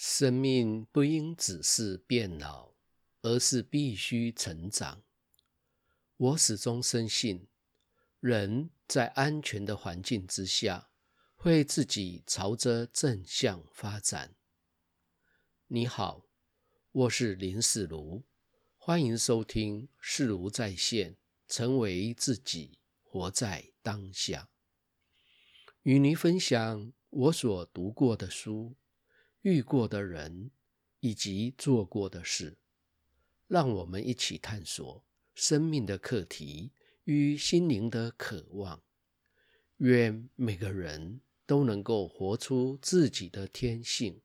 生命不应只是变老，而是必须成长。我始终深信，人在安全的环境之下，会自己朝着正向发展。你好，我是林世如，欢迎收听世如在线，成为自己，活在当下。与您分享我所读过的书，遇过的人，以及做过的事。让我们一起探索生命的课题与心灵的渴望。愿每个人都能够活出自己的天性，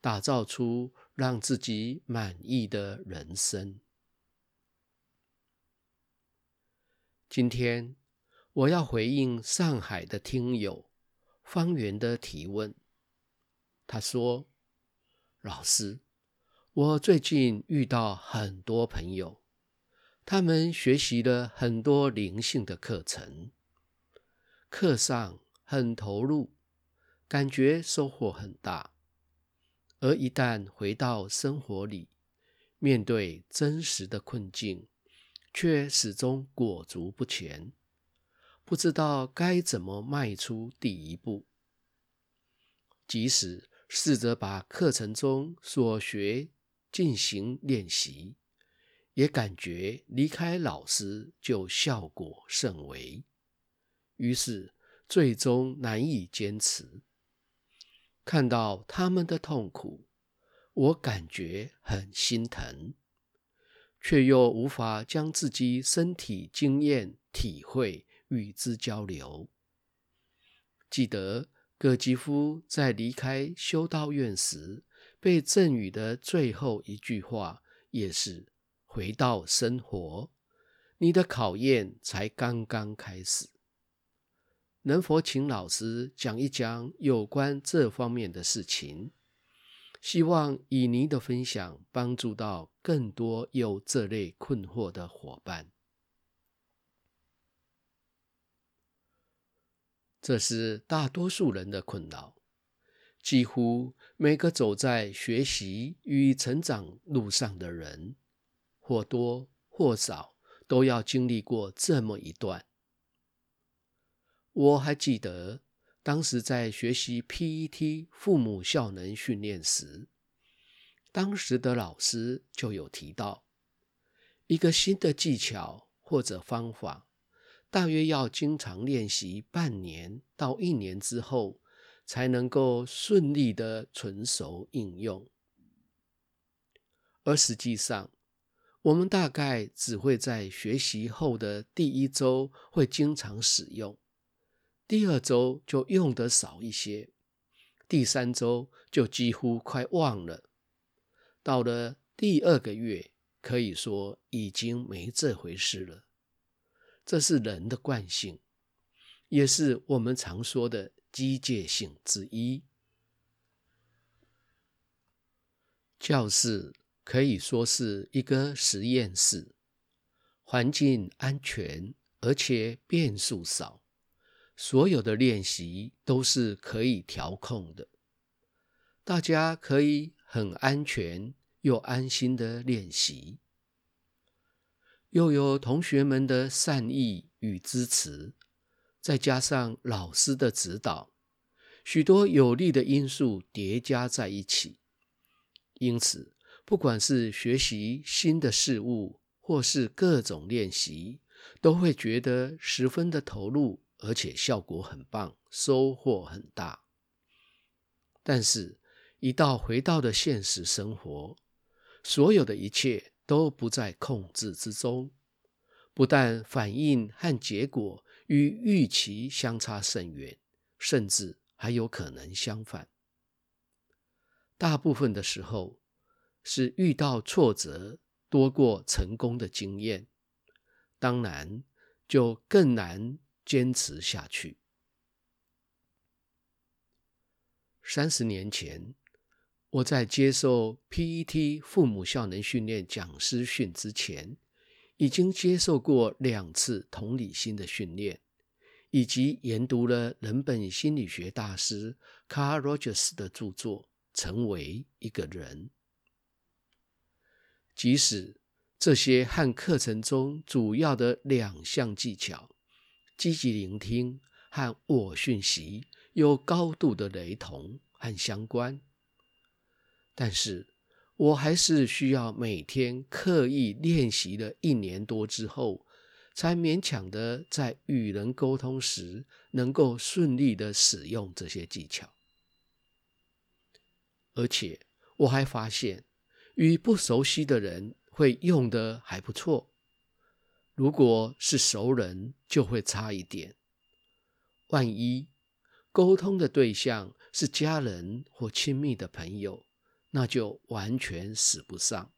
打造出让自己满意的人生。今天我要回应上海的听友方圆的提问。他说：老师，我最近遇到很多朋友，他们学习了很多灵性的课程，课上很投入，感觉收获很大，而一旦回到生活里，面对真实的困境，却始终裹足不前，不知道该怎么迈出第一步。即使试着把课程中所学进行练习，也感觉离开老师就效果甚微，于是最终难以坚持。看到他们的痛苦，我感觉很心疼，却又无法将自己身体经验体会与之交流。记得葛吉夫在离开修道院时被赠予的最后一句话也是：回到生活，你的考验才刚刚开始。能否请老师讲一讲有关这方面的事情？希望以您的分享帮助到更多有这类困惑的伙伴。这是大多数人的困扰，几乎每个走在学习与成长路上的人，或多或少都要经历过这么一段。我还记得，当时在学习 PET 父母效能训练时，当时的老师就有提到，一个新的技巧或者方法，大约要经常练习半年到一年之后，才能够顺利的纯熟应用。而实际上，我们大概只会在学习后的第一周会经常使用，第二周就用得少一些，第三周就几乎快忘了，到了第二个月，可以说已经没这回事了。这是人的惯性，也是我们常说的机械性之一。教室可以说是一个实验室，环境安全，而且变数少，所有的练习都是可以调控的，大家可以很安全又安心的练习。又有同学们的善意与支持，再加上老师的指导，许多有利的因素叠加在一起。因此，不管是学习新的事物，或是各种练习，都会觉得十分的投入，而且效果很棒，收获很大。但是，一到回到了现实生活，所有的一切都不在控制之中，不但反应和结果与预期相差甚远，甚至还有可能相反。大部分的时候是遇到挫折多过成功的经验，当然就更难坚持下去。30年前，我在接受 PET 父母效能训练讲师训之前，已经接受过2次同理心的训练，以及研读了人本心理学大师 Rogers 的著作《成为一个人。即使这些和课程中主要的两项技巧，积极聆听和我讯息有高度的雷同和相关，但是我还是需要每天刻意练习了1年多之后，才勉强的在与人沟通时能够顺利的使用这些技巧。而且我还发现与不熟悉的人会用的还不错，如果是熟人就会差一点。万一沟通的对象是家人或亲密的朋友，那就完全使不上，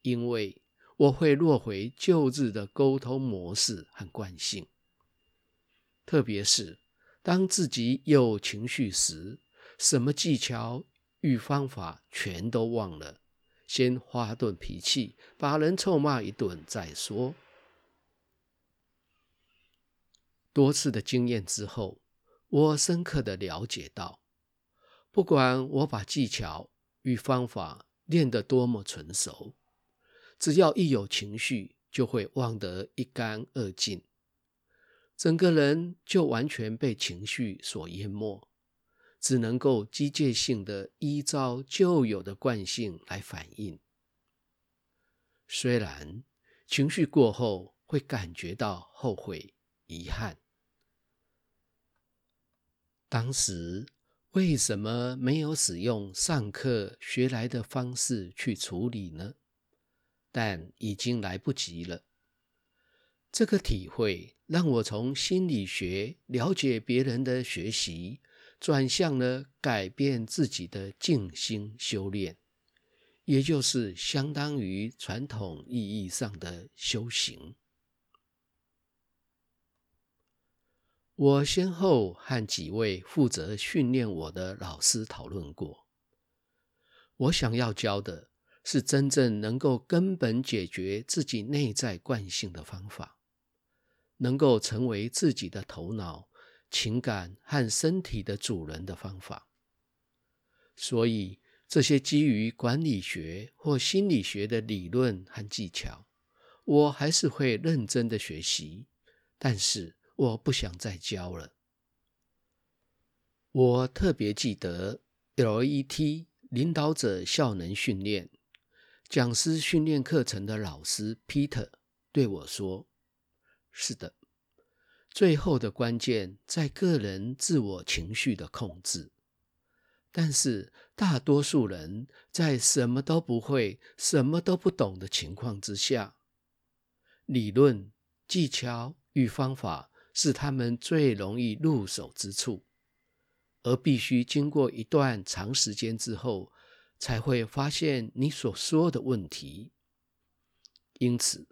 因为我会落回旧日的沟通模式和惯性。特别是当自己有情绪时，什么技巧与方法全都忘了，先发顿脾气，把人臭骂一顿再说。多次的经验之后，我深刻地了解到，不管我把技巧与方法练得多么纯熟，只要一有情绪就会忘得一干二净，整个人就完全被情绪所淹没，只能够机械性地依照旧有的惯性来反应。虽然情绪过后会感觉到后悔、遗憾，当时为什么没有使用上课学来的方式去处理呢？但已经来不及了。这个体会让我从心理学了解别人的学习，转向了改变自己的静心修炼，也就是相当于传统意义上的修行。我先后和几位负责训练我的老师讨论过，我想要教的是真正能够根本解决自己内在惯性的方法，能够成为自己的头脑、情感和身体的主人的方法。所以，这些基于管理学或心理学的理论和技巧，我还是会认真的学习，但是我不想再教了。我特别记得 LET 领导者效能训练讲师训练课程的老师 Peter 对我说，是的，最后的关键在个人自我情绪的控制，但是大多数人在什么都不会、什么都不懂的情况之下，理论、技巧与方法是他们最容易入手之处，而必须经过一段长时间之后，才会发现你所说的问题。因此，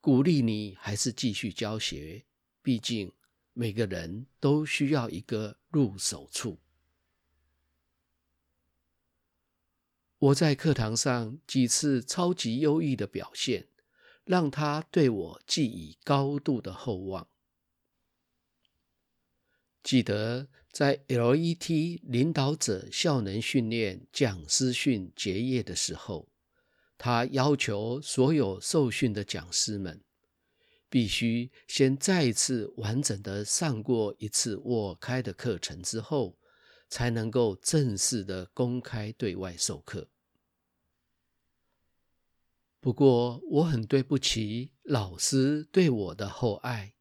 鼓励你还是继续教学，毕竟每个人都需要一个入手处。我在课堂上几次超级优异的表现，让他对我寄予高度的厚望。记得在 LET 领导者效能训练讲师训结业的时候，他要求所有受训的讲师们必须先再一次完整的上过一次我开的课程之后，才能够正式的公开对外授课。不过我很对不起老师对我的厚爱，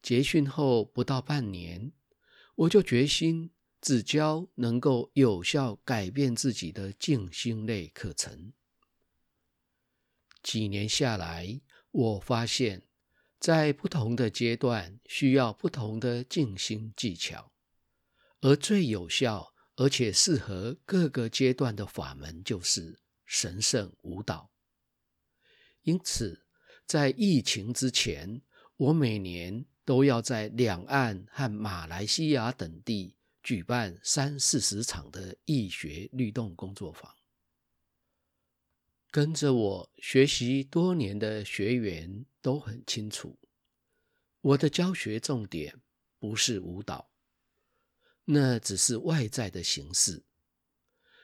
结训后不到半年，我就决心只教能够有效改变自己的静心类课程。几年下来，我发现在不同的阶段需要不同的静心技巧，而最有效而且适合各个阶段的法门就是神圣舞蹈。因此，在疫情之前，我每年都要在两岸和马来西亚等地举办30-40场的义学律动工作坊。跟着我学习多年的学员都很清楚，我的教学重点不是舞蹈，那只是外在的形式。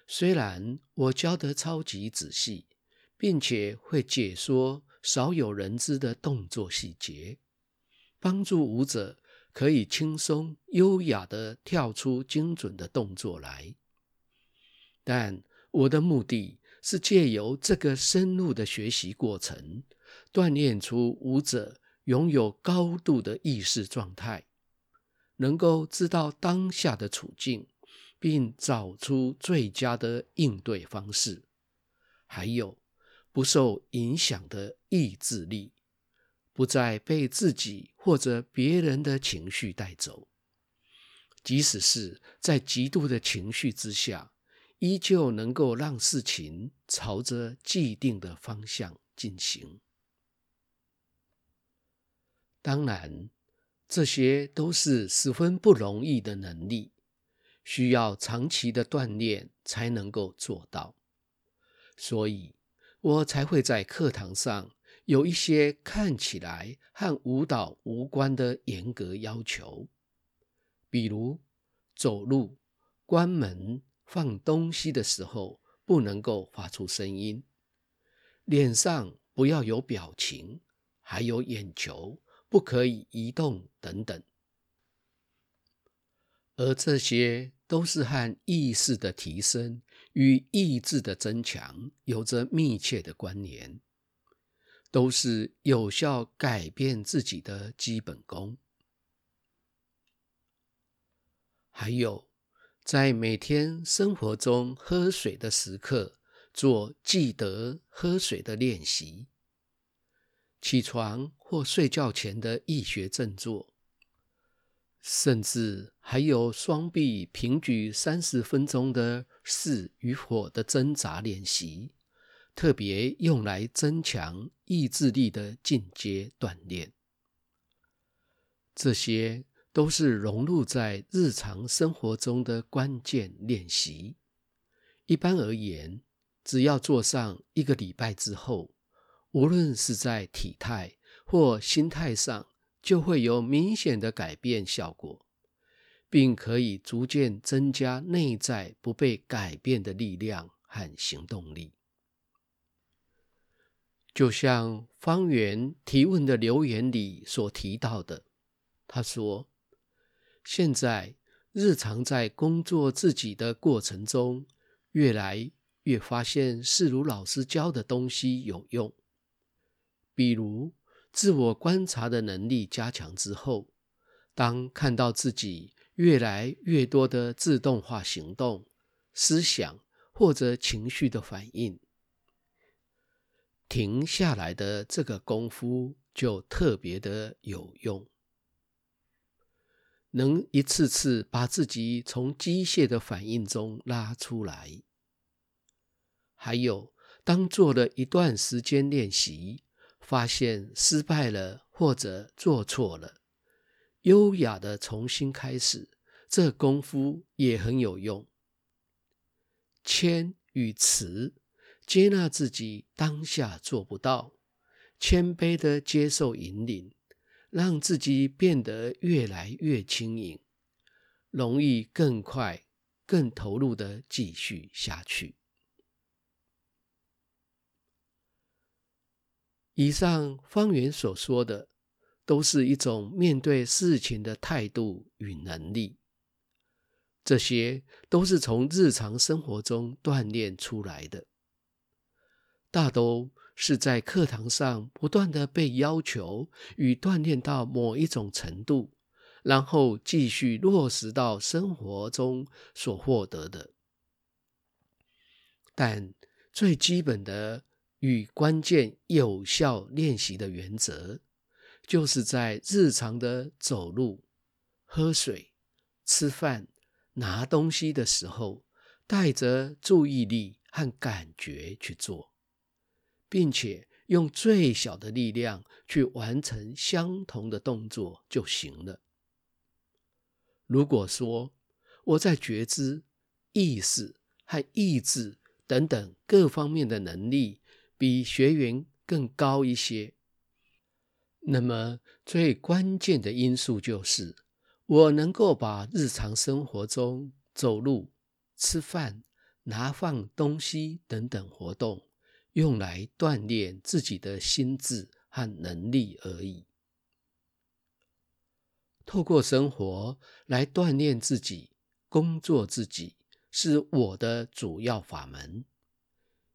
虽然我教得超级仔细，并且会解说少有人知的动作细节，帮助舞者可以轻松优雅地跳出精准的动作来。但我的目的是借由这个深入的学习过程，锻炼出舞者拥有高度的意识状态，能够知道当下的处境，并找出最佳的应对方式，还有不受影响的意志力，不再被自己或者别人的情绪带走。即使是在极度的情绪之下，依旧能够让事情朝着既定的方向进行。当然，这些都是十分不容易的能力，需要长期的锻炼才能够做到。所以，我才会在课堂上有一些看起来和舞蹈无关的严格要求，比如走路、关门、放东西的时候不能够发出声音，脸上不要有表情，还有眼球不可以移动等等。而这些都是和意识的提升与意志的增强有着密切的关联，都是有效改变自己的基本功。还有，在每天生活中喝水的时刻，做记得喝水的练习。起床或睡觉前的易学正坐，甚至还有双臂平举30分钟的势与火的挣扎练习，特别用来增强意志力的进阶锻炼。这些都是融入在日常生活中的关键练习。一般而言，只要做上一个礼拜之后，无论是在体态或心态上，就会有明显的改变效果，并可以逐渐增加内在不被改变的力量和行动力。就像方圆提问的留言里所提到的，他说，现在日常在工作自己的过程中，越来越发现世儒老师教的东西有用。比如自我观察的能力加强之后，当看到自己越来越多的自动化行动、思想或者情绪的反应，停下来的这个功夫就特别的有用。能一次次把自己从机械的反应中拉出来。还有，当做了一段时间练习，发现失败了或者做错了，优雅的重新开始，这功夫也很有用。谦与慈，接纳自己当下做不到，谦卑的接受引领，让自己变得越来越轻盈，容易更快更投入地继续下去。以上方圆所说的都是一种面对事情的态度与能力，这些都是从日常生活中锻炼出来的，大都是在课堂上不断的被要求与锻炼到某一种程度，然后继续落实到生活中所获得的。但最基本的与关键有效练习的原则，就是在日常的走路、喝水、吃饭、拿东西的时候，带着注意力和感觉去做，并且用最小的力量去完成相同的动作就行了。如果说我在觉知、意识和意志等等各方面的能力比学员更高一些，那么最关键的因素就是我能够把日常生活中走路、吃饭、拿放东西等等活动，用来锻炼自己的心智和能力而已。透过生活来锻炼自己，工作自己，是我的主要法门。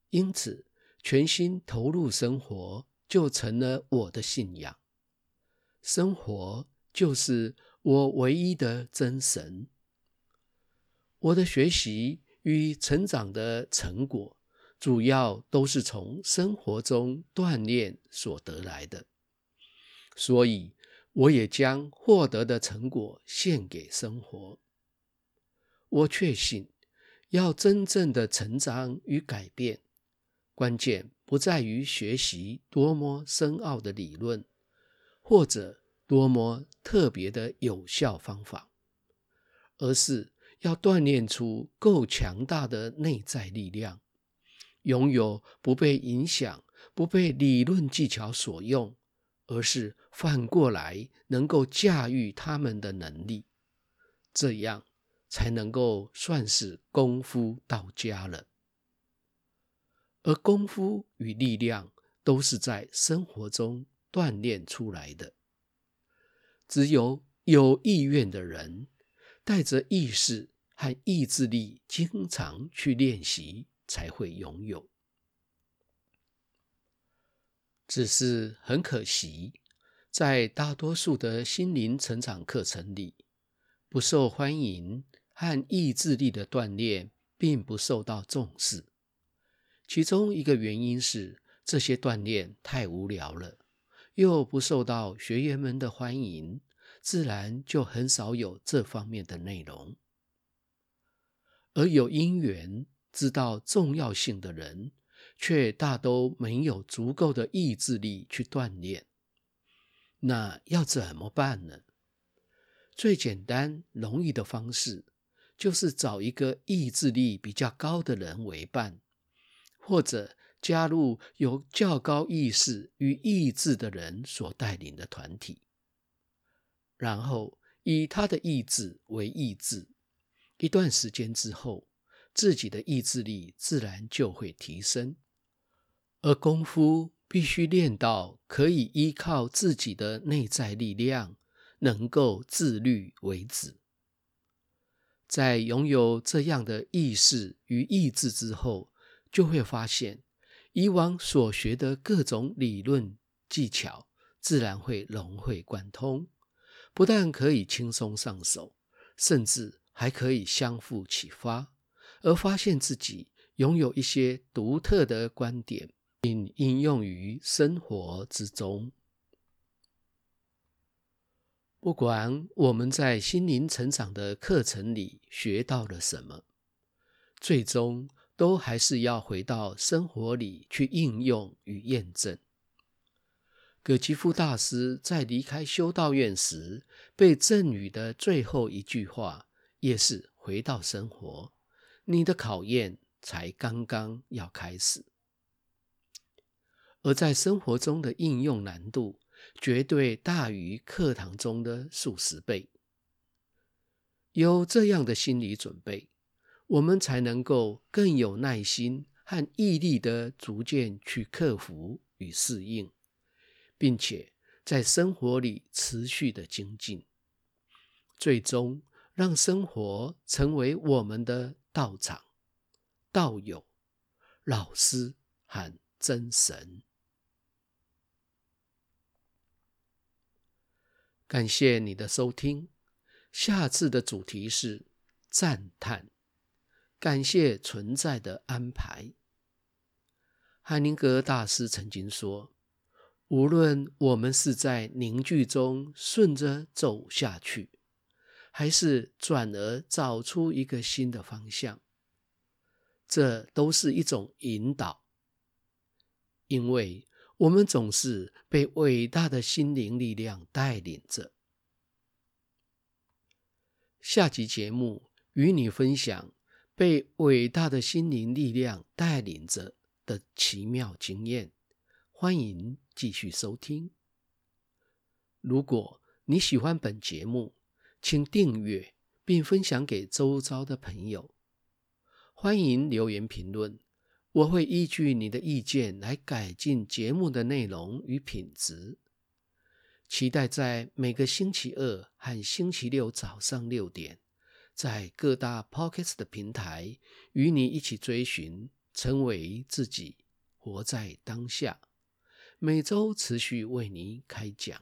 因此，全心投入生活就成了我的信仰。生活就是我唯一的真神。我的学习与成长的成果，主要都是从生活中锻炼所得来的。所以，我也将获得的成果献给生活。我确信，要真正的成长与改变，关键不在于学习多么深奥的理论，或者多么特别的有效方法，而是要锻炼出够强大的内在力量，拥有不被影响、不被理论技巧所用，而是反过来能够驾驭他们的能力，这样才能够算是功夫到家了。而功夫与力量都是在生活中锻炼出来的。只有意愿的人，带着意识和意志力经常去练习，才会拥有。只是很可惜，在大多数的心灵成长课程里，不受欢迎和意志力的锻炼并不受到重视。其中一个原因是，这些锻炼太无聊了，又不受到学员们的欢迎，自然就很少有这方面的内容。而有因缘知道重要性的人，却大都没有足够的意志力去锻炼。那要怎么办呢？最简单容易的方式，就是找一个意志力比较高的人为伴，或者加入由较高意识与意志的人所带领的团体，然后以他的意志为意志，一段时间之后，自己的意志力自然就会提升。而功夫必须练到可以依靠自己的内在力量，能够自律为止。在拥有这样的意识与意志之后，就会发现以往所学的各种理论技巧自然会融会贯通，不但可以轻松上手，甚至还可以相互启发，而发现自己拥有一些独特的观点，并应用于生活之中。不管我们在心灵成长的课程里学到了什么，最终都还是要回到生活里去应用与验证。葛吉夫大师在离开修道院时，被赠予的最后一句话也是回到生活，你的考验才刚刚要开始。而在生活中的应用难度，绝对大于课堂中的数十倍。有这样的心理准备，我们才能够更有耐心和毅力地逐渐去克服与适应，并且在生活里持续的精进，最终让生活成为我们的道场、道友、老师和真神。感谢你的收听，下次的主题是赞叹，感谢存在的安排。海宁格大师曾经说，无论我们是在凝聚中顺着走下去，还是转而找出一个新的方向，这都是一种引导。因为我们总是被伟大的心灵力量带领着。下集节目与你分享被伟大的心灵力量带领着的奇妙经验，欢迎继续收听。如果你喜欢本节目，请订阅并分享给周遭的朋友。欢迎留言评论，我会依据你的意见来改进节目的内容与品质。期待在每个星期二和星期六早上6点，在各大 Podcast 的平台与你一起追寻成为自己，活在当下，每周持续为你开讲。